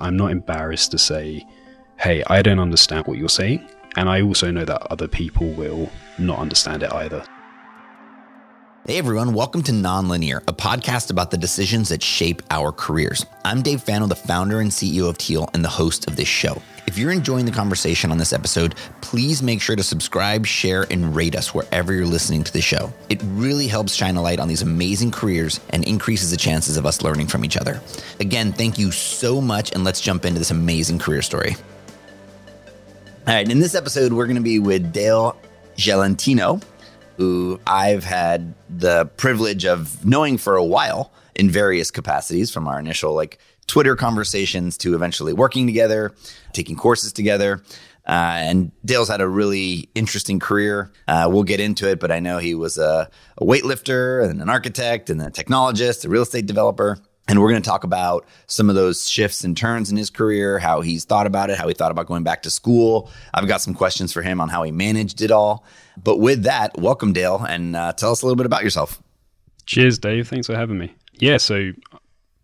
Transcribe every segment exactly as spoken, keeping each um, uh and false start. I'm not embarrassed to say, hey, I don't understand what you're saying, and I also know that other people will not understand it either. Hey everyone, welcome to Nonlinear, a podcast about the decisions that shape our careers. I'm Dave Fannell, the founder and C E O of Teal and the host of this show. If you're enjoying the conversation on this episode, please make sure to subscribe, share, and rate us wherever you're listening to the show. It really helps shine a light on these amazing careers and increases the chances of us learning from each other. Again, thank you so much, and let's jump into this amazing career story. All right, in this episode, we're going to be with Dale Gelantino, who I've had the privilege of knowing for a while in various capacities, from our initial like Twitter conversations to eventually working together, taking courses together. Uh, and Dale's had a really interesting career. Uh, we'll get into it, but I know he was a, a weightlifter and an architect and a technologist, a real estate developer. And we're going to talk about some of those shifts and turns in his career, how he's thought about it, how he thought about going back to school. I've got some questions for him on how he managed it all. But with that, welcome, Dale, and uh, tell us a little bit about yourself. Cheers, Dave. Thanks for having me. Yeah, so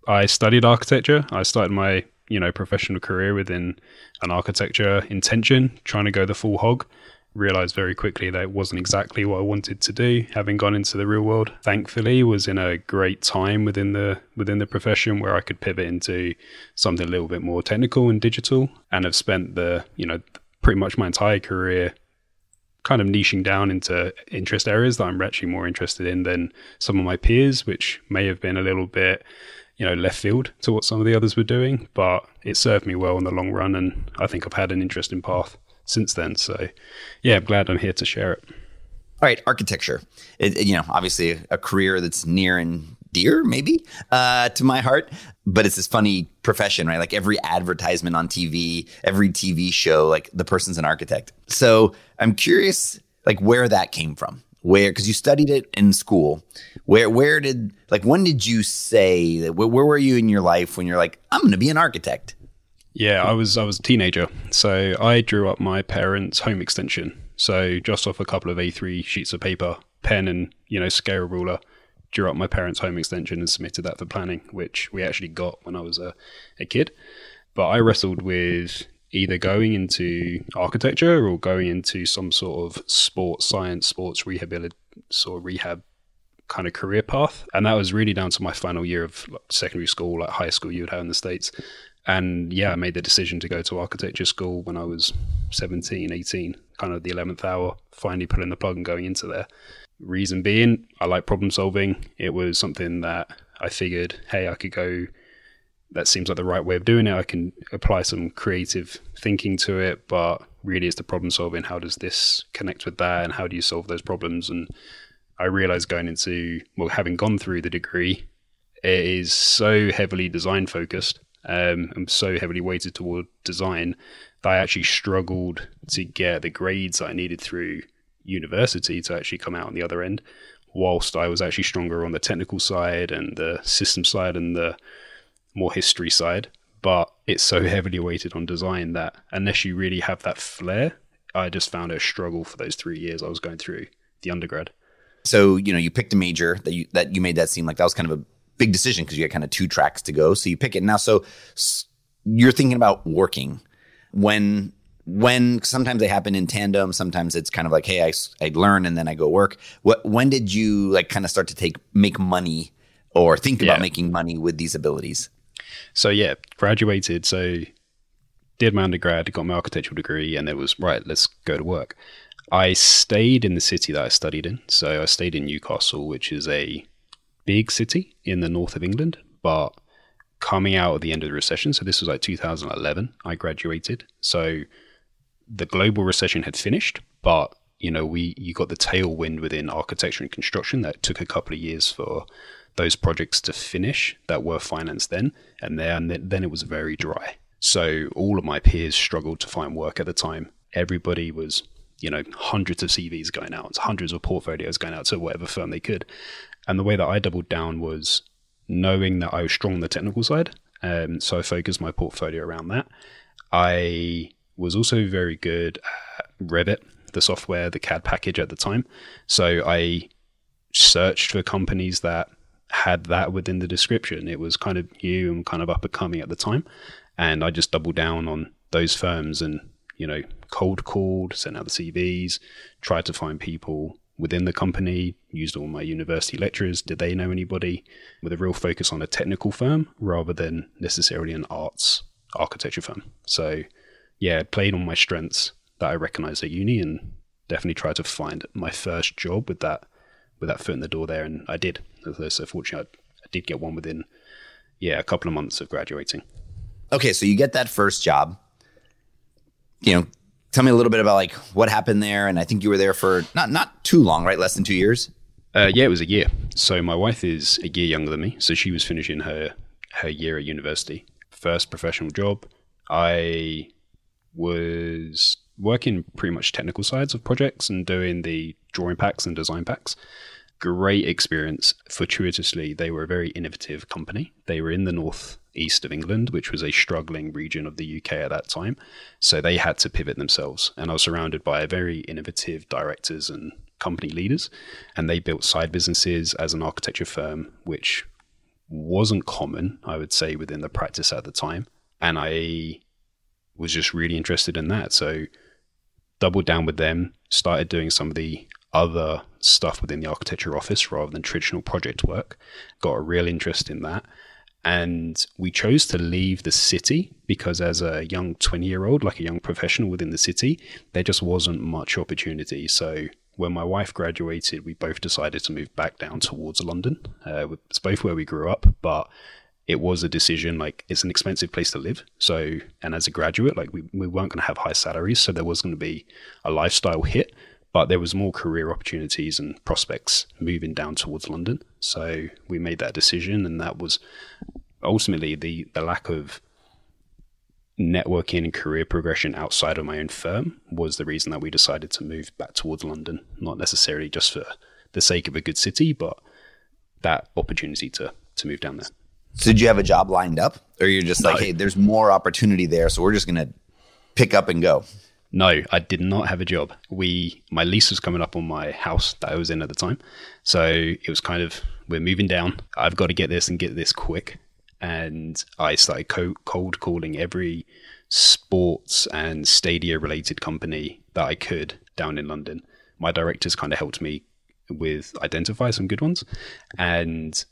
I studied architecture. I started my, you know, professional career within an architecture intention, trying to go the full hog. Realized very quickly that it wasn't exactly what I wanted to do. Having gone into the real world, thankfully, was in a great time within the within the profession where I could pivot into something a little bit more technical and digital, and have spent the, you know, pretty much my entire career kind of niching down into interest areas that I'm actually more interested in than some of my peers, which may have been a little bit, you know, left field to what some of the others were doing, but it served me well in the long run, and I think I've had an interesting path since then. So yeah, I'm glad I'm here to share it. All right, architecture. It, it, you know, obviously a career that's near and dear maybe uh, to my heart, but it's this funny profession, right? Like every advertisement on T V, every T V show, like the person's an architect. So I'm curious like where that came from, where, because you studied it in school, where, where did, like, when did you say, that, where, where were you in your life when you're like, I'm going to be an architect? Yeah, I was I was a teenager. So I drew up my parents' home extension. So just off a couple of A three sheets of paper, pen and, you know, scale ruler, drew up my parents' home extension and submitted that for planning, which we actually got when I was a, a kid. But I wrestled with either going into architecture or going into some sort of sports science, sports rehabilitation, sort of rehab kind of career path. And that was really down to my final year of like secondary school, like high school you would have in the States. And yeah, I made the decision to go to architecture school when I was seventeen, eighteen, kind of the eleventh hour, finally pulling the plug and going into there. Reason being, I like problem solving. It was something that I figured, hey, I could go, that seems like the right way of doing it. I can apply some creative thinking to it, but really it's the problem solving. How does this connect with that? And how do you solve those problems? And I realized going into, well, having gone through the degree, it is so heavily design focused. Um, I'm so heavily weighted toward design that I actually struggled to get the grades that I needed through university to actually come out on the other end, whilst I was actually stronger on the technical side and the system side and the more history side. But it's so heavily weighted on design that unless you really have that flair, I just found it a struggle for those three years I was going through the undergrad. So, you know, you picked a major that you, that you made that seem like that was kind of a big decision because you had kind of two tracks to go. So you pick it now. So you're thinking about working when, when sometimes they happen in tandem. Sometimes it's kind of like, hey, I, I learn and then I go work. What, when did you like kind of start to take, make money or think about yeah. making money with these abilities? So yeah, graduated. So did my undergrad, got my architectural degree, and it was right, let's go to work. I stayed in the city that I studied in. So I stayed in Newcastle, which is a big city in the north of England, but coming out at the end of the recession, so this was like two thousand eleven, I graduated. So the global recession had finished, but you know, we you got the tailwind within architecture and construction that took a couple of years for those projects to finish that were financed then, and then, then it was very dry. So all of my peers struggled to find work at the time. Everybody was, you know, hundreds of C Vs going out, hundreds of portfolios going out to whatever firm they could. And the way that I doubled down was knowing that I was strong on the technical side. Um, so I focused my portfolio around that. I was also very good at Revit, the software, the C A D package at the time. So I searched for companies that had that within the description. It was kind of new and kind of up and coming at the time. And I just doubled down on those firms and, you know, cold called, sent out the C Vs, tried to find people within the company, used all my university lecturers. Did they know anybody? With a real focus on a technical firm rather than necessarily an arts architecture firm. So yeah, played on my strengths that I recognized at uni and definitely tried to find my first job with that with that foot in the door there. And I did. So fortunately, I did get one within, yeah, a couple of months of graduating. Okay, so you get that first job. You know, tell me a little bit about like what happened there. And I think you were there for not not too long, right? Less than two years? Uh, yeah, it was a year. So my wife is a year younger than me. So she was finishing her, her year at university. First professional job, I was working pretty much technical sides of projects and doing the drawing packs and design packs. Great experience. Fortuitously, they were a very innovative company. They were in the northeast of England, which was a struggling region of the U K at that time. So they had to pivot themselves. And I was surrounded by very innovative directors and company leaders. And they built side businesses as an architecture firm, which wasn't common, I would say, within the practice at the time. And I was just really interested in that. So doubled down with them, started doing some of the other stuff within the architecture office rather than traditional project work. Got a real interest in that. And we chose to leave the city because as a young twenty-year-old, like a young professional within the city, there just wasn't much opportunity. So when my wife graduated, we both decided to move back down towards London. Uh, it's both where we grew up, but it was a decision, like it's an expensive place to live. So, and as a graduate, like we, we weren't going to have high salaries. So there was going to be a lifestyle hit, but there was more career opportunities and prospects moving down towards London. So we made that decision, and that was ultimately the, the lack of networking and career progression outside of my own firm was the reason that we decided to move back towards London, not necessarily just for the sake of a good city, but that opportunity to, to move down there. So did you have a job lined up, or you're just like, no. Hey, there's more opportunity there, so we're just going to pick up and go? No, I did not have a job. We, my lease was coming up on my house that I was in at the time. So it was kind of, we're moving down. I've got to get this and get this quick. And I started co- cold calling every sports and stadia related company that I could down in London. My directors kind of helped me with identify some good ones. And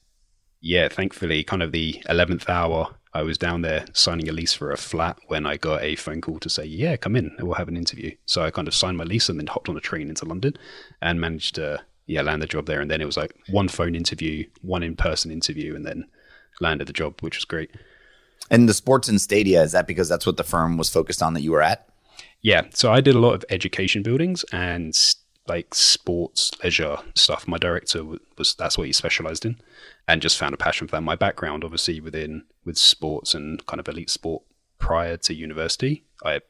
yeah, thankfully, kind of the eleventh hour, I was down there signing a lease for a flat when I got a phone call to say, yeah, come in and we'll have an interview. So I kind of signed my lease and then hopped on a train into London and managed to yeah land the job there. And then it was like one phone interview, one in-person interview, and then landed the job, which was great. And the sports and stadia, is that because that's what the firm was focused on that you were at? Yeah. So I did a lot of education buildings and like sports, leisure stuff. My director was, that's what he specialized in, and just found a passion for that. My background, obviously, within with sports and kind of elite sport prior to university, I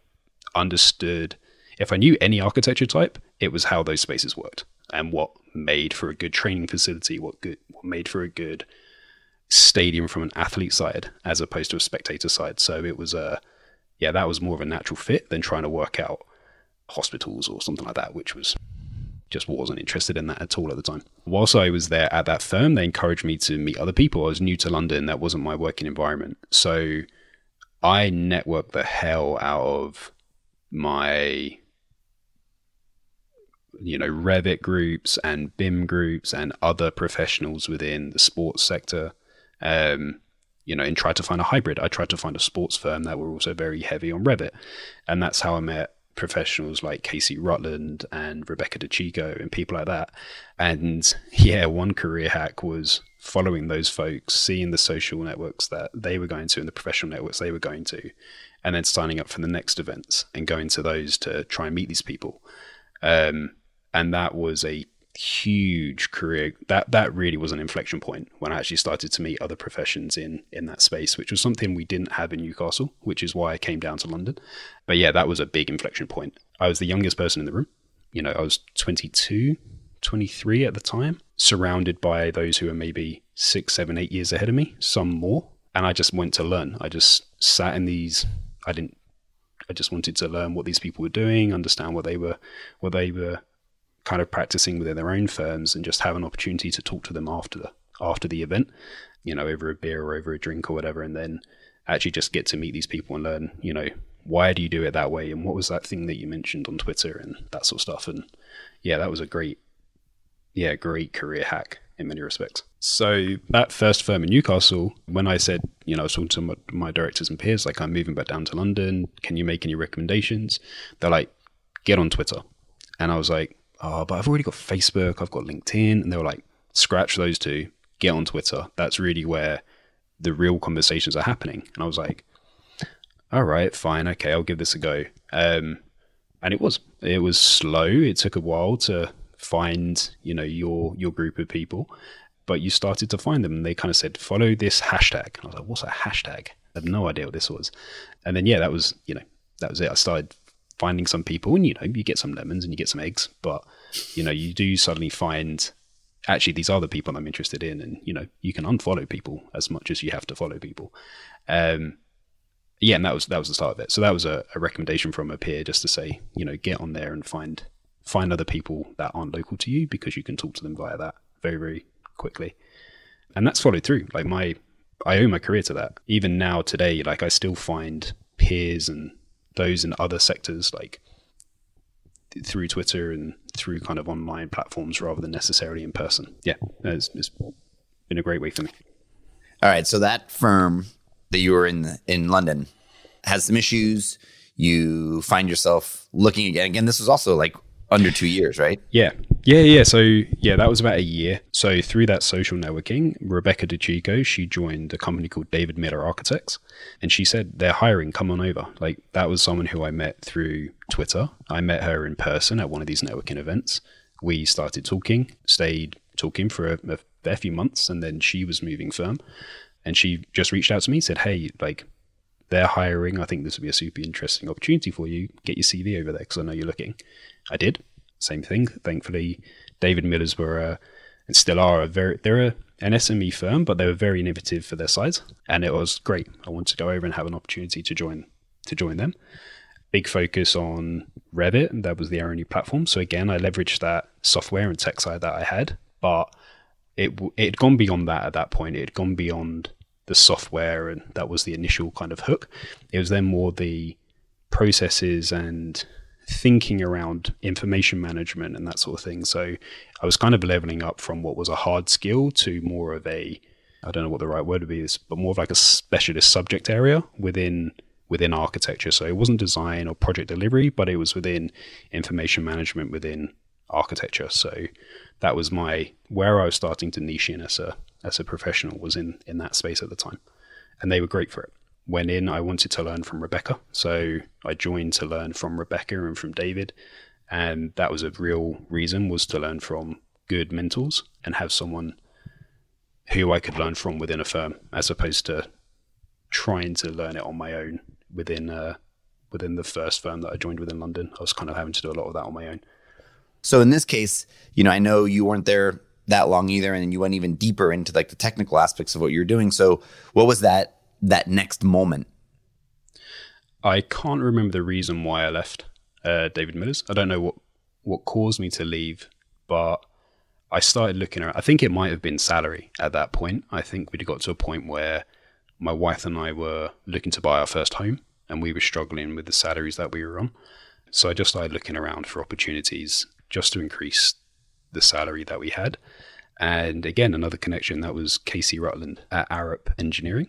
understood if I knew any architecture type, it was how those spaces worked and what made for a good training facility, what good, what made for a good stadium from an athlete side as opposed to a spectator side. So it was a, yeah, that was more of a natural fit than trying to work out hospitals or something like that, which was just wasn't interested in that at all at the time. Whilst I was there at that firm, they encouraged me to meet other people. I was new to London. That wasn't my working environment. So I networked the hell out of my, you know, Revit groups and B I M groups and other professionals within the sports sector, um, you know, and tried to find a hybrid. I tried to find a sports firm that were also very heavy on Revit. And that's how I met professionals like Casey Rutland and Rebecca DeChico and people like that. And yeah, one career hack was following those folks, seeing the social networks that they were going to and the professional networks they were going to, and then signing up for the next events and going to those to try and meet these people. Um, and that was a huge career. That that really was an inflection point when I actually started to meet other professions in in that space, which was something we didn't have in Newcastle, which is why I came down to London. But yeah, that was a big inflection point. I was the youngest person in the room. You know, I was twenty-two, twenty-three at the time, surrounded by those who are maybe six, seven, eight years ahead of me, some more. And I just went to learn. I just sat in these, I didn't, I just wanted to learn what these people were doing, understand what they were, what they were kind of practicing within their own firms, and just have an opportunity to talk to them after after the event, you know, over a beer or over a drink or whatever, and then actually just get to meet these people and learn, you know, why do you do it that way? And what was that thing that you mentioned on Twitter and that sort of stuff? And yeah, that was a great, yeah, great career hack in many respects. So that first firm in Newcastle, when I said, you know, I was talking to my, my directors and peers, like, I'm moving back down to London, can you make any recommendations? They're like, get on Twitter. And I was like, oh, but I've already got Facebook, I've got LinkedIn. And they were like, scratch those two, get on Twitter. That's really where the real conversations are happening. And I was like, all right, fine, okay, I'll give this a go. Um, and it was, it was slow. It took a while to find, you know, your, your group of people, but you started to find them, and they kind of said, follow this hashtag. And I was like, what's a hashtag? I had no idea what this was. And then, yeah, that was, you know, that was it. I started finding some people, and, you know, you get some lemons and you get some eggs, but, you know, you do suddenly find, actually, these are the people I'm interested in. And, you know, you can unfollow people as much as you have to follow people. Um, yeah. And that was, that was the start of it. So that was a, a recommendation from a peer, just to say, you know, get on there and find, find other people that aren't local to you, because you can talk to them via that very, very quickly. And that's followed through. Like, my, I owe my career to that. Even now today, like, I still find peers and those in other sectors, like, through Twitter and through kind of online platforms rather than necessarily in person. Yeah, it's, it's been a great way for me. All right. So that firm that you were in, in London, has some issues. You find yourself looking again. Again, this was also like under two years, right? Yeah. Yeah. Yeah. So yeah, that was about a year. So through that social networking, Rebecca DeChico, she joined a company called David Miller Architects, and she said, they're hiring, come on over. Like, that was someone who I met through Twitter. I met her in person at one of these networking events. We started talking, stayed talking for a, a fair few months, and then she was moving firm, and she just reached out to me, said, hey, like, they're hiring. I think this would be a super interesting opportunity for you. Get your C V over there, because I know you're looking. I did. Same thing. Thankfully, David Millers were uh, and still are a very, they're a, an S M E firm, but they were very innovative for their size, and it was great. I wanted to go over and have an opportunity to join to join them. Big focus on Revit, and that was the R and D platform. So again, I leveraged that software and tech side that I had, but it it had gone beyond that at that point. It had gone beyond the software, and that was the initial kind of hook. It was then more the processes and thinking around information management and that sort of thing. So I was kind of leveling up from what was a hard skill to more of a, I don't know what the right word would be, but more of like a specialist subject area within within architecture. So it wasn't design or project delivery, but it was within information management within architecture. So that was my, where I was starting to niche in as a as a professional, was in in that space at the time, and they were great for it. Went in, I wanted to learn from Rebecca, so I joined to learn from Rebecca and from David, and that was a real reason, was to learn from good mentors and have someone who I could learn from within a firm, as opposed to trying to learn it on my own within uh within the first firm that I joined within London. I was kind of having to do a lot of that on my own. So in this case, you know, I know you weren't there that long either, and you went even deeper into like the technical aspects of what you're doing. So what was that that next moment? I can't remember the reason why I left uh, David Miller's. I don't know what, what caused me to leave, but I started looking around. I think it might have been salary at that point. I think we'd got to a point where my wife and I were looking to buy our first home, and we were struggling with the salaries that we were on. So I just started looking around for opportunities just to increase the salary that we had. And again, another connection, that was Casey Rutland at Arup Engineering.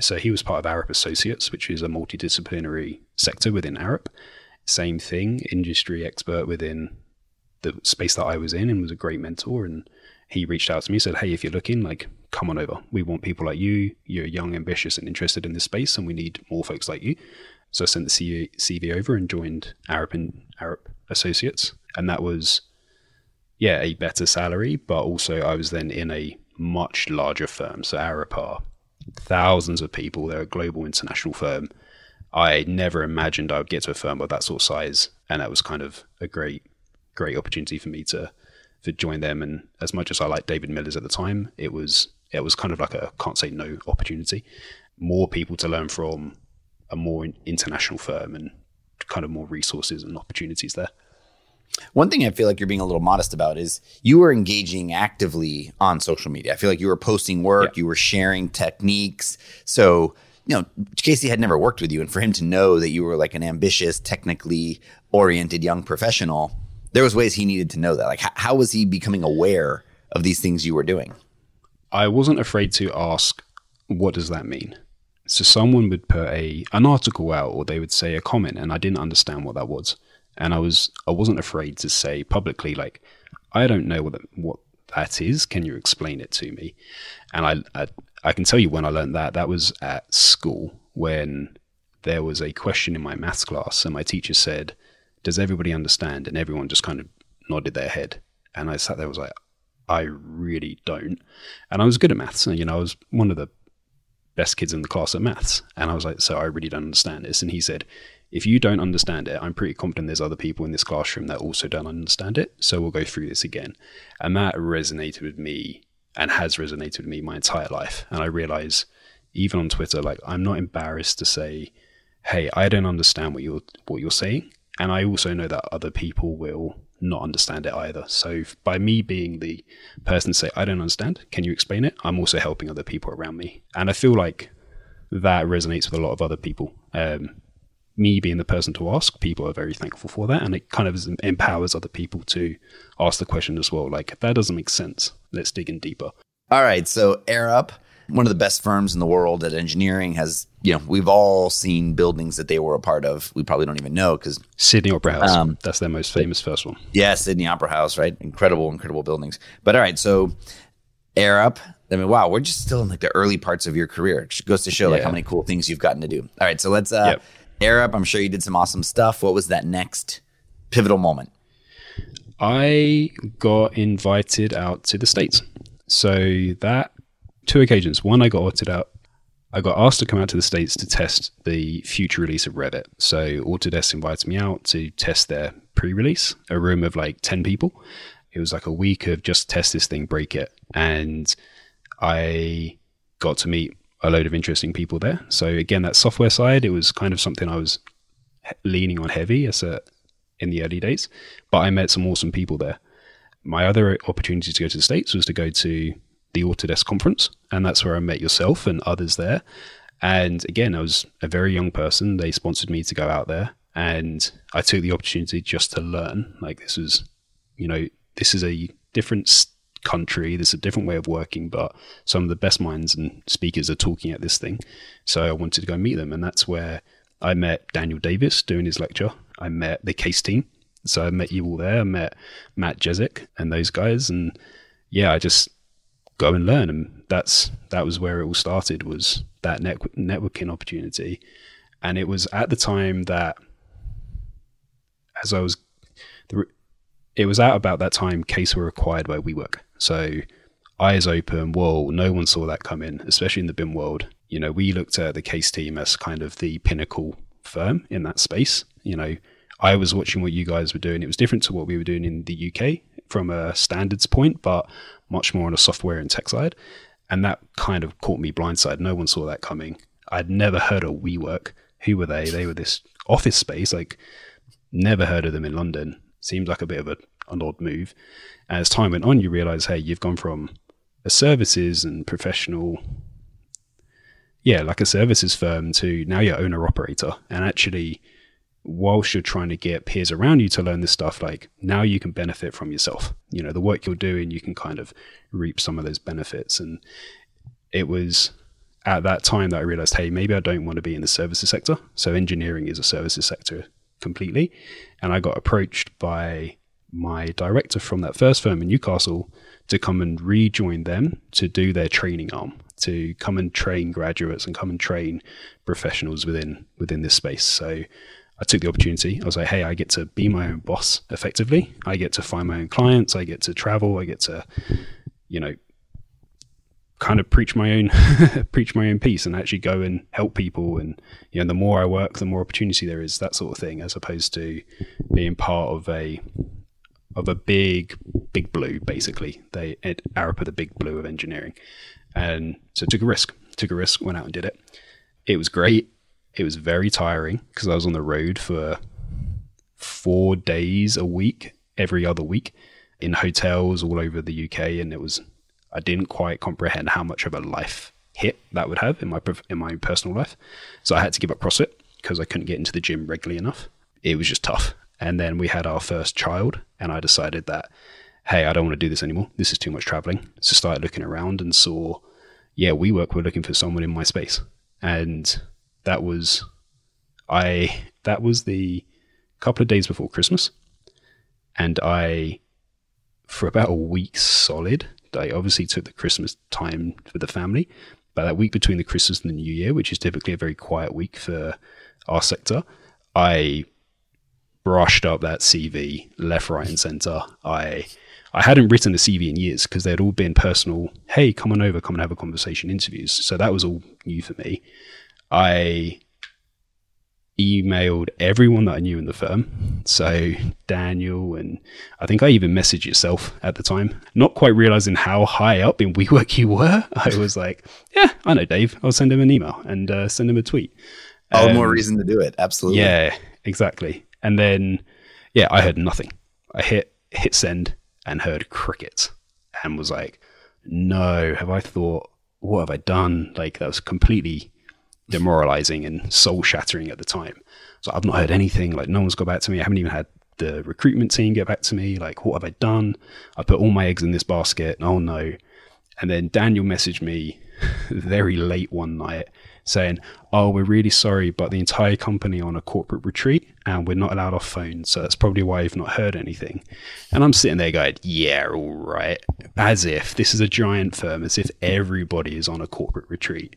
So he was part of Arup Associates, which is a multidisciplinary sector within Arup. Same thing, industry expert within the space that I was in, and was a great mentor. And he reached out to me, said, hey, if you're looking, like, come on over. We want people like you. You're young, ambitious, and interested in this space, and we need more folks like you. So I sent the C V over and joined Arup and Arup Associates. And that was, yeah, a better salary, but also I was then in a much larger firm. So Arup are thousands of people. They're a global international firm. I never imagined I would get to a firm of that sort of size. And that was kind of a great, great opportunity for me to, to join them. And as much as I liked David Miller's at the time, it was, it was kind of like a can't say no opportunity. More people to learn from, a more international firm, and kind of more resources and opportunities there. One thing I feel like you're being a little modest about is you were engaging actively on social media. I feel like you were posting work, yeah. you were sharing techniques. So, you know, Casey had never worked with you. And for him to know that you were like an ambitious, technically oriented young professional, there was ways he needed to know that. Like, how, how was he becoming aware of these things you were doing? I wasn't afraid to ask, what does that mean? So someone would put a an article out, or they would say a comment, and I didn't understand what that was. And I was I wasn't afraid to say publicly, like, I don't know what that, what that is. Can you explain it to me? And I, I I can tell you when I learned that, that was at school when there was a question in my maths class, and my teacher said, "Does everybody understand?" And everyone just kind of nodded their head. And I sat there, was like, I really don't. And I was good at maths, and you know, I was one of the best kids in the class at maths. And I was like, so I really don't understand this. And he said, if you don't understand it, I'm pretty confident there's other people in this classroom that also don't understand it. So we'll go through this again. And that resonated with me, and has resonated with me my entire life. And I realize, even on Twitter, like, I'm not embarrassed to say, hey, I don't understand what you're what you're saying. And I also know that other people will not understand it either. So by me being the person to say, I don't understand, can you explain it? I'm also helping other people around me. And I feel like that resonates with a lot of other people. Um, me being the person to ask, people are very thankful for that. And it kind of empowers other people to ask the question as well. Like, that doesn't make sense. Let's dig in deeper. All right. So Arup, one of the best firms in the world at engineering, has, you know, we've all seen buildings that they were a part of. We probably don't even know, because Sydney Opera House, um, that's their most famous first one. Yeah. Sydney Opera House, right? Incredible, incredible buildings. But all right. So Arup, I mean, wow, we're just still in like the early parts of your career. It goes to show yeah. like how many cool things you've gotten to do. All right. So let's, uh, yep. Arup, I'm sure you did some awesome stuff. What was that next pivotal moment? I got invited out to the States. So that two occasions. One, I got audited out. I got asked to come out to the States to test the future release of Revit. So Autodesk invited me out to test their pre-release, a room of like ten people. It was like a week of just test this thing, break it. And I got to meet a load of interesting people there. So again, that software side, it was kind of something I was leaning on heavy as a, in the early days, but I met some awesome people there. My other opportunity to go to the States was to go to the Autodesk conference, and that's where I met yourself and others there. And again, I was a very young person. They sponsored me to go out there, and I took the opportunity just to learn. Like, this was, you know, this is a different st- country, there's a different way of working, but some of the best minds and speakers are talking at this thing. So I wanted to go meet them, and that's where I met Daniel Davis doing his lecture. I met the Case team, so I met you all there. I met Matt Jezik and those guys, and yeah, I just go and learn, and that's that was where it all started, was that net- networking opportunity. And it was at the time that, as I was, the, it was at about that time Case were acquired by WeWork. So eyes open, whoa, no one saw that come in, especially in the B I M world. You know, we looked at the Case team as kind of the pinnacle firm in that space. You know, I was watching what you guys were doing. It was different to what we were doing in the U K from a standards point, but much more on a software and tech side. And that kind of caught me blindside. No one saw that coming. I'd never heard of WeWork. Who were they? They were this office space, like never heard of them in London. Seems like a bit of a, an odd move. As time went on, you realize, hey, you've gone from a services and professional, yeah, like a services firm, to now you're owner operator. And actually, whilst you're trying to get peers around you to learn this stuff, like now you can benefit from yourself. You know, the work you're doing, you can kind of reap some of those benefits. And it was at that time that I realized, hey, maybe I don't want to be in the services sector. So engineering is a services sector completely. And I got approached by my director from that first firm in Newcastle to come and rejoin them to do their training arm, to come and train graduates and come and train professionals within within this space. So I took the opportunity. I was like, hey, I get to be my own boss effectively. I get to find my own clients. I get to travel. I get to, you know, kind of preach my own preach my own piece and actually go and help people. And you know, the more I work, the more opportunity there is, that sort of thing, as opposed to being part of a of a big big blue, basically. They at Arup are the big blue of engineering. And so I took a risk took a risk went out and did it. It was great. It was very tiring because I was on the road for four days a week every other week in hotels all over the U K, and it was, I didn't quite comprehend how much of a life hit that would have in my in my personal life. So I had to give up CrossFit because I couldn't get into the gym regularly enough. It was just tough. And then we had our first child, and I decided that, hey, I don't want to do this anymore. This is too much traveling. So started looking around and saw, yeah, WeWork were looking for someone in my space. And that was, I, that was the couple of days before Christmas. And I, for about a week solid, I obviously took the Christmas time for the family, but that week between the Christmas and the New Year, which is typically a very quiet week for our sector, I brushed up that C V left, right, and center. I I hadn't written a C V in years because they'd all been personal, hey, come on over, come and have a conversation interviews. So that was all new for me. I emailed everyone that I knew in the firm. So Daniel, and I think I even messaged yourself at the time, not quite realizing how high up in WeWork you were. I was like, yeah, I know Dave. I'll send him an email and uh, send him a tweet. All um, more reason to do it. Absolutely. Yeah, exactly. And then, yeah, I heard nothing. I hit hit send and heard crickets and was like, no, have I thought, what have I done? Like, that was completely demoralizing and soul shattering at the time. So I've not heard anything. Like, no one's got back to me. I haven't even had the recruitment team get back to me. Like, what have I done? I put all my eggs in this basket. Oh no. And then Daniel messaged me very late one night saying, oh, we're really sorry, but the entire company on a corporate retreat and we're not allowed off phones. So that's probably why you've not heard anything. And I'm sitting there going, yeah, all right. As if this is a giant firm, as if everybody is on a corporate retreat.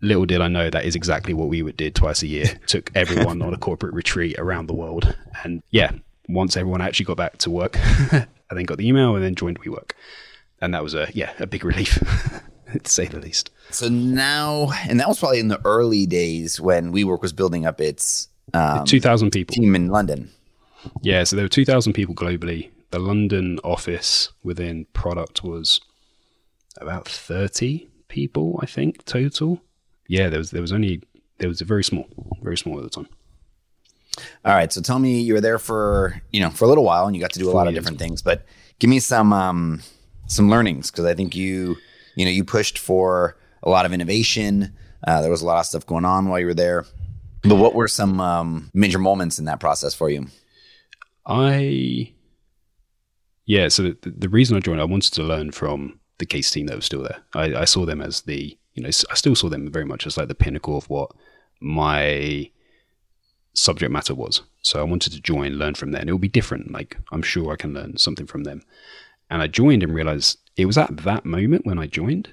Little did I know that is exactly what we would did twice a year. Took everyone on a corporate retreat around the world. And yeah, once everyone actually got back to work, I then got the email and then joined WeWork. And that was a, yeah, a big relief, to say the least. So now, and that was probably in the early days when WeWork was building up its um, two thousand people team in London. Yeah, so there were two thousand people globally. The London office within product was about thirty people, I think, total. Yeah, there was there was only there was a very small, very small at the time. All right, so tell me, you were there for you know for a little while, and you got to do a lot of different things. But give me some um, some learnings, because I think you you know you pushed for a lot of innovation. Uh, there was a lot of stuff going on while you were there. But what were some um, major moments in that process for you? I yeah, so the, the reason I joined, I wanted to learn from the case team that was still there. I, I saw them as the You know, I still saw them very much as like the pinnacle of what my subject matter was. So I wanted to join, learn from them. And it would be different. Like, I'm sure I can learn something from them. And I joined and realized it was at that moment when I joined,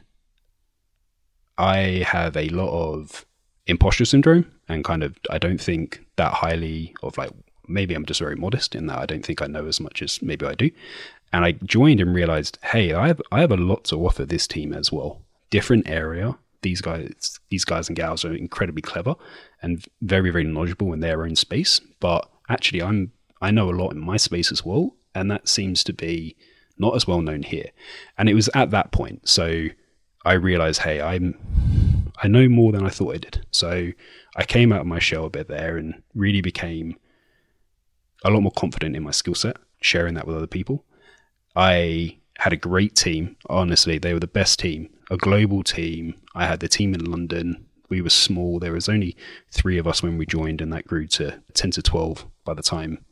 I have a lot of imposter syndrome and kind of, I don't think that highly of like, maybe I'm just very modest in that I don't think I know as much as maybe I do. And I joined and realized, hey, I have, I have a lot to offer this team as well. Different area. These guys, these guys and gals are incredibly clever and very, very knowledgeable in their own space. But actually, I'm I know a lot in my space as well, and that seems to be not as well known here. And it was at that point, so I realized, hey, I'm I know more than I thought I did. So I came out of my shell a bit there and really became a lot more confident in my skill set, sharing that with other people. I had a great team. Honestly, they were the best team. A global team. I had the team in London. We were small. There was only three of us when we joined, and that grew to ten to twelve by the time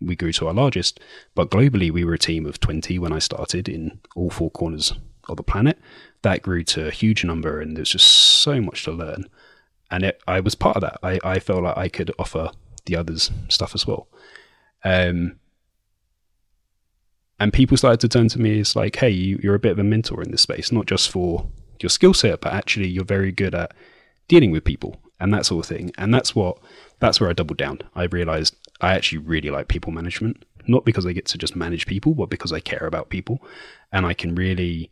we grew to our largest. But globally, we were a team of twenty when I started in all four corners of the planet. That grew to a huge number, and there's just so much to learn. And it, I was part of that. I, I felt like I could offer the others stuff as well. Um, And people started to turn to me as like, hey, you, you're a bit of a mentor in this space, not just for your skill set, but actually you're very good at dealing with people and that sort of thing. And that's what that's where I doubled down. I realized I actually really like people management, not because I get to just manage people, but because I care about people. And I can really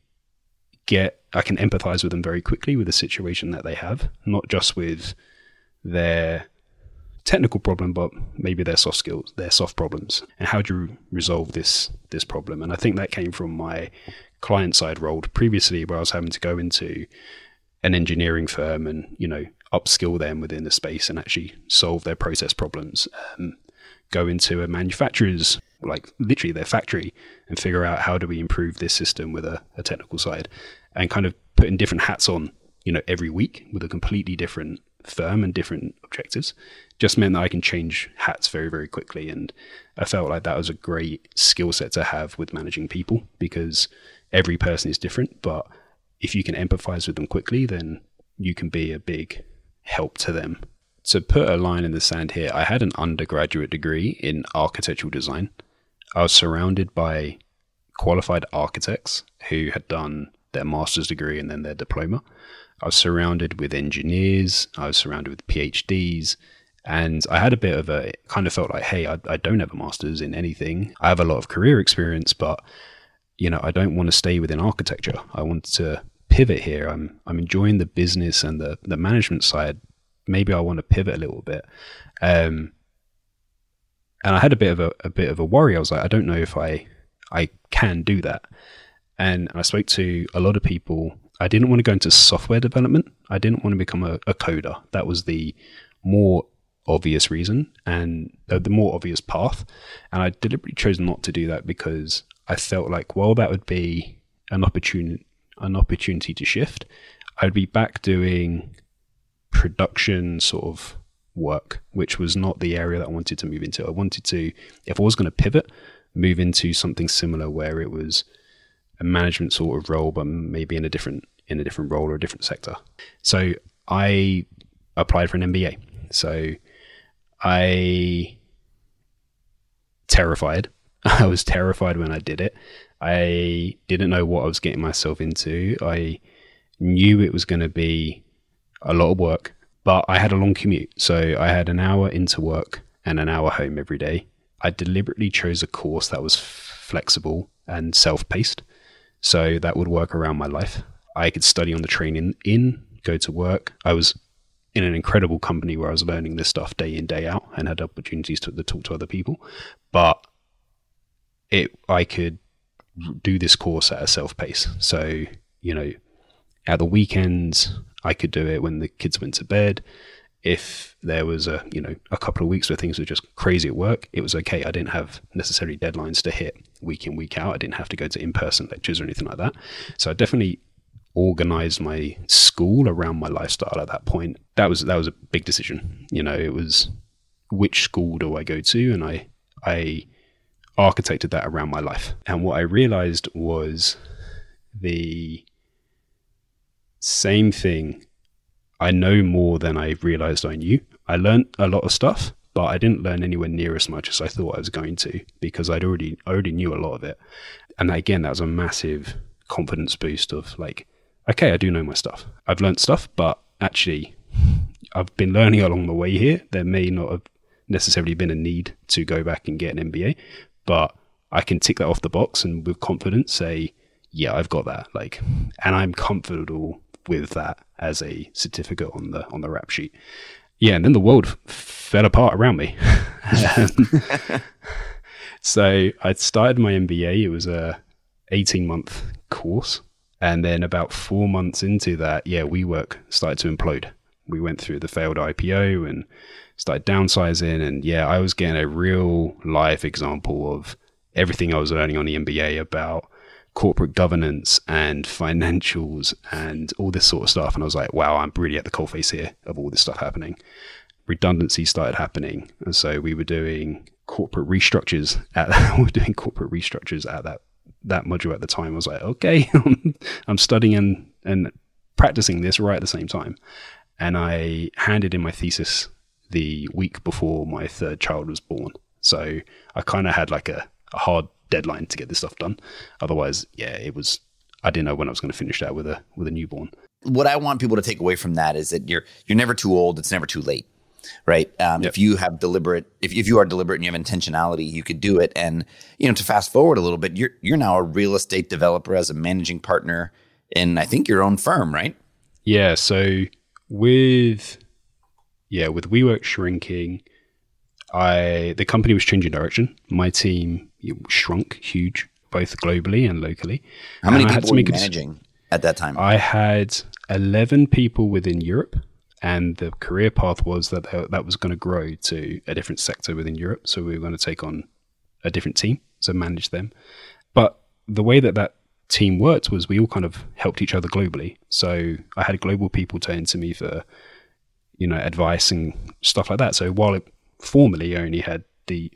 get, I can empathize with them very quickly with the situation that they have, not just with their technical problem, but maybe their soft skills, their soft problems. And how do you resolve this this problem? And I think that came from my client side role previously, where I was having to go into an engineering firm and, you know, upskill them within the space and actually solve their process problems. Um, go into a manufacturer's like literally their factory and figure out how do we improve this system with a, a technical side, and kind of putting different hats on, you know, every week with a completely different firm and different objectives just meant that I can change hats very, very quickly. And I felt like that was a great skill set to have with managing people, because every person is different, but if you can empathize with them quickly, then you can be a big help to them. To put a line in the sand here, I had an undergraduate degree in architectural design. I was surrounded by qualified architects who had done their master's degree and then their diploma. I was surrounded with engineers, I was surrounded with PhDs, and I had a bit of a, it kind of felt like, hey, I, I don't have a master's in anything. I have a lot of career experience, but you know, I don't want to stay within architecture. I want to pivot here. I'm I'm enjoying the business and the, the management side. Maybe I want to pivot a little bit. Um, and I had a bit of a, a bit of a worry. I was like, I don't know if I I can do that. And I spoke to a lot of people. I didn't want to go into software development. I didn't want to become a, a coder. That was the more obvious reason and uh, the more obvious path. And I deliberately chose not to do that because I felt like, well, that would be an opportunity, an opportunity to shift. I'd be back doing production sort of work, which was not the area that I wanted to move into. I wanted to, if I was going to pivot, move into something similar where it was a management sort of role, but maybe in a different in a different role or a different sector. So I applied for an M B A. So I terrified. I was terrified when I did it. I didn't know what I was getting myself into. I knew it was going to be a lot of work, but I had a long commute. So I had an hour into work and an hour home every day. I deliberately chose a course that was flexible and self-paced. So that would work around my life. I could study on the train in, in, go to work. I was in an incredible company where I was learning this stuff day in, day out, and had opportunities to, to talk to other people. But it, I could do this course at a self-pace. So, you know, at the weekends, I could do it when the kids went to bed. If there was a, you know, a couple of weeks where things were just crazy at work, it was okay. I didn't have necessarily deadlines to hit week in, week out. I didn't have to go to in-person lectures or anything like that. So I definitely organized my school around my lifestyle at that point. That was, that was a big decision. You know, it was, which school do I go to? And I, I architected that around my life. And what I realized was the same thing. I know more than I realized I knew. I learned a lot of stuff, but I didn't learn anywhere near as much as I thought I was going to, because I'd already, I already knew a lot of it. And again, that was a massive confidence boost of like, okay, I do know my stuff. I've learned stuff, but actually I've been learning along the way here. There may not have necessarily been a need to go back and get an M B A, but I can tick that off the box and with confidence say, yeah, I've got that. Like, and I'm comfortable with that as a certificate on the, on the rap sheet. Yeah. And then the world f- fell apart around me. um, so I'd started my M B A. It was a eighteen month course. And then about four months into that, yeah, WeWork started to implode. We went through the failed I P O and started downsizing. And yeah, I was getting a real life example of everything I was learning on the M B A about corporate governance and financials and all this sort of stuff. And I was like, wow, I'm really at the coalface here of all this stuff happening. Redundancy started happening. And so we were doing corporate restructures at that, we were doing corporate restructures at that, that module at the time. I was like, okay, I'm studying and, and practicing this right at the same time. And I handed in my thesis the week before my third child was born. So I kind of had like a, a hard deadline to get this stuff done. Otherwise, yeah, it was, I didn't know when I was going to finish that with a with a newborn. What I want people to take away from that is that you're you're never too old. It's never too late, right? Um, yep. If you have deliberate, if if you are deliberate and you have intentionality, you could do it. And you know, to fast forward a little bit, you're you're now a real estate developer as a managing partner in I think your own firm, right? Yeah. So with yeah with WeWork shrinking, I the company was changing direction. My team shrunk huge, both globally and locally. How many people were you managing at that time? I had eleven people within Europe, and the career path was that that was going to grow to a different sector within Europe. So we were going to take on a different team, so manage them. But the way that that team worked was we all kind of helped each other globally. So I had global people turn to me for, you know, advice and stuff like that. So while it formally only had the,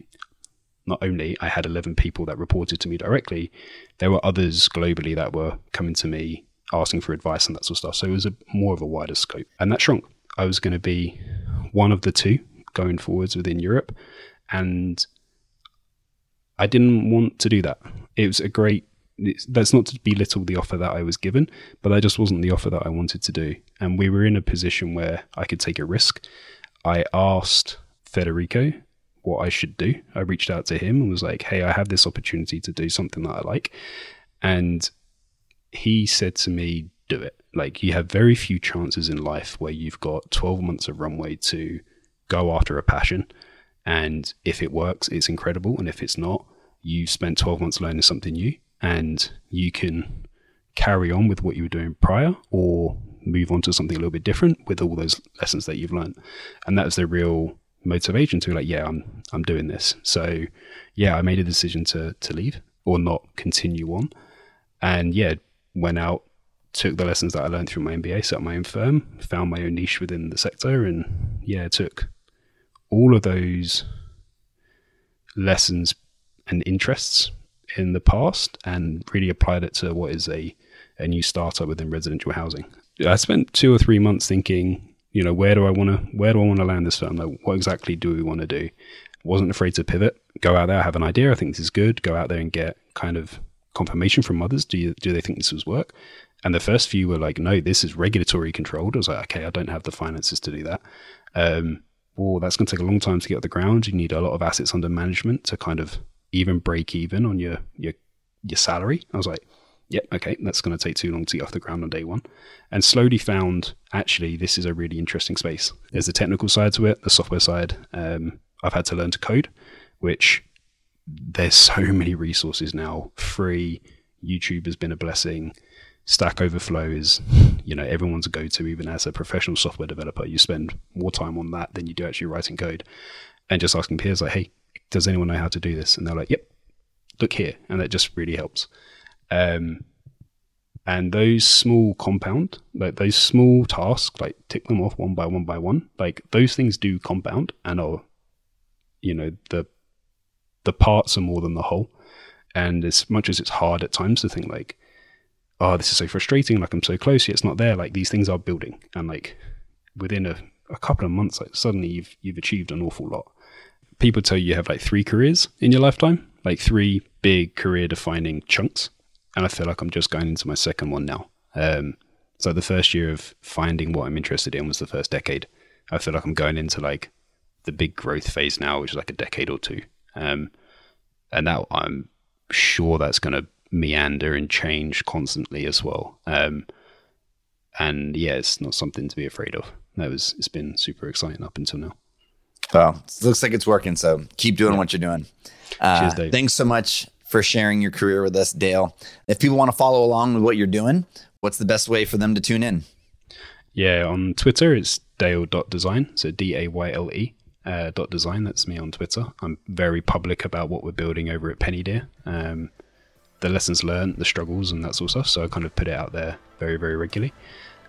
not only I had eleven people that reported to me directly, there were others globally that were coming to me asking for advice and that sort of stuff. So it was a more of a wider scope, and that shrunk. I was going to be one of the two going forwards within Europe, and I didn't want to do that. It was a great, it's, that's not to belittle the offer that I was given, but that just wasn't the offer that I wanted to do. And we were in a position where I could take a risk. I asked Federico what I should do. I reached out to him and was like, hey, I have this opportunity to do something that I like. And he said to me, do it. Like, you have very few chances in life where you've got twelve months of runway to go after a passion. And if it works, it's incredible. And if it's not, you've spent twelve months learning something new, and you can carry on with what you were doing prior or move on to something a little bit different with all those lessons that you've learned. And that was the real motivation to be like, yeah, I'm I'm doing this. So yeah, I made a decision to to leave or not continue on. And yeah, went out, took the lessons that I learned through my M B A, set up my own firm, found my own niche within the sector, and yeah, took all of those lessons and interests in the past and really applied it to what is a, a new startup within residential housing. I spent two or three months thinking, you know, where do I want to, where do I want to land this firm? Like, what exactly do we want to do? Wasn't afraid to pivot, go out there, have an idea. I think this is good. Go out there and get kind of confirmation from others. Do you, do they think this was work? And the first few were like, no, this is regulatory controlled. I was like, okay, I don't have the finances to do that. Um, well, that's going to take a long time to get off the ground. You need a lot of assets under management to kind of even break even on your, your, your salary. I was like, yeah, okay, that's going to take too long to get off the ground on day one. And slowly found, actually, this is a really interesting space. There's the technical side to it, the software side. Um, I've had to learn to code, which there's so many resources now. Free, YouTube has been a blessing. Stack Overflow is, you know, everyone's a go-to. Even as a professional software developer, you spend more time on that than you do actually writing code. And just asking peers like, hey, does anyone know how to do this? And they're like, yep, look here. And that just really helps. Um, and those small compound, like those small tasks, like tick them off one by one by one, like those things do compound and are, you know, the, the parts are more than the whole. And as much as it's hard at times to think like, oh, this is so frustrating, like I'm so close, yet it's not there. Like, these things are building. And like within a, a couple of months, like suddenly you've you've achieved an awful lot. People tell you you have like three careers in your lifetime, like three big career defining chunks. And I feel like I'm just going into my second one now. Um, so the first year of finding what I'm interested in was the first decade. I feel like I'm going into like the big growth phase now, which is like a decade or two. Um, and now I'm sure that's going to meander and change constantly as well. Um, and yeah, it's not something to be afraid of. That was, it's been super exciting up until now. Well, it looks like it's working. So keep doing yeah. what you're doing. Uh, Cheers, Dave. Thanks so much for sharing your career with us, Dale. If people want to follow along with what you're doing, what's the best way for them to tune in? Yeah, on Twitter, it's dale dot design. So D A Y L E. Uh, dot design. That's me on Twitter. I'm very public about what we're building over at Penny Deer. Um, the lessons learned, the struggles and that sort of stuff. So I kind of put it out there very, very regularly.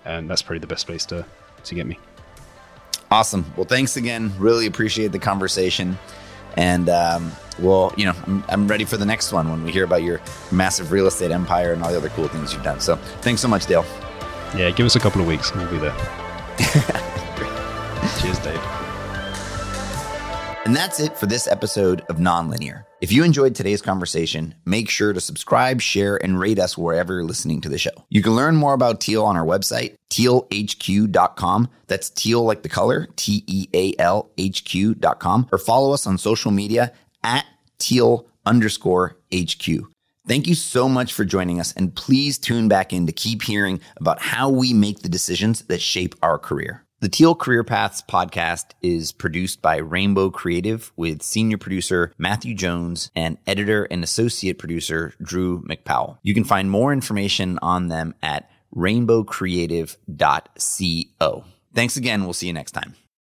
And that's probably the best place to, to get me. Awesome. Well, thanks again. Really appreciate the conversation. And um, well, you know, I'm, I'm ready for the next one when we hear about your massive real estate empire and all the other cool things you've done. So thanks so much, Dale. Yeah, give us a couple of weeks and we'll be there. Cheers, Dave. And that's it for this episode of Nonlinear. If you enjoyed today's conversation, make sure to subscribe, share, and rate us wherever you're listening to the show. You can learn more about Teal on our website, teal h q dot com. That's Teal like the color, T E A L H Q dot com. Or follow us on social media at Teal underscore HQ. Thank you so much for joining us, and please tune back in to keep hearing about how we make the decisions that shape our career. The Teal Career Paths podcast is produced by Rainbow Creative with senior producer Matthew Jones and editor and associate producer Drew McPowell. You can find more information on them at rainbow creative dot co. Thanks again. We'll see you next time.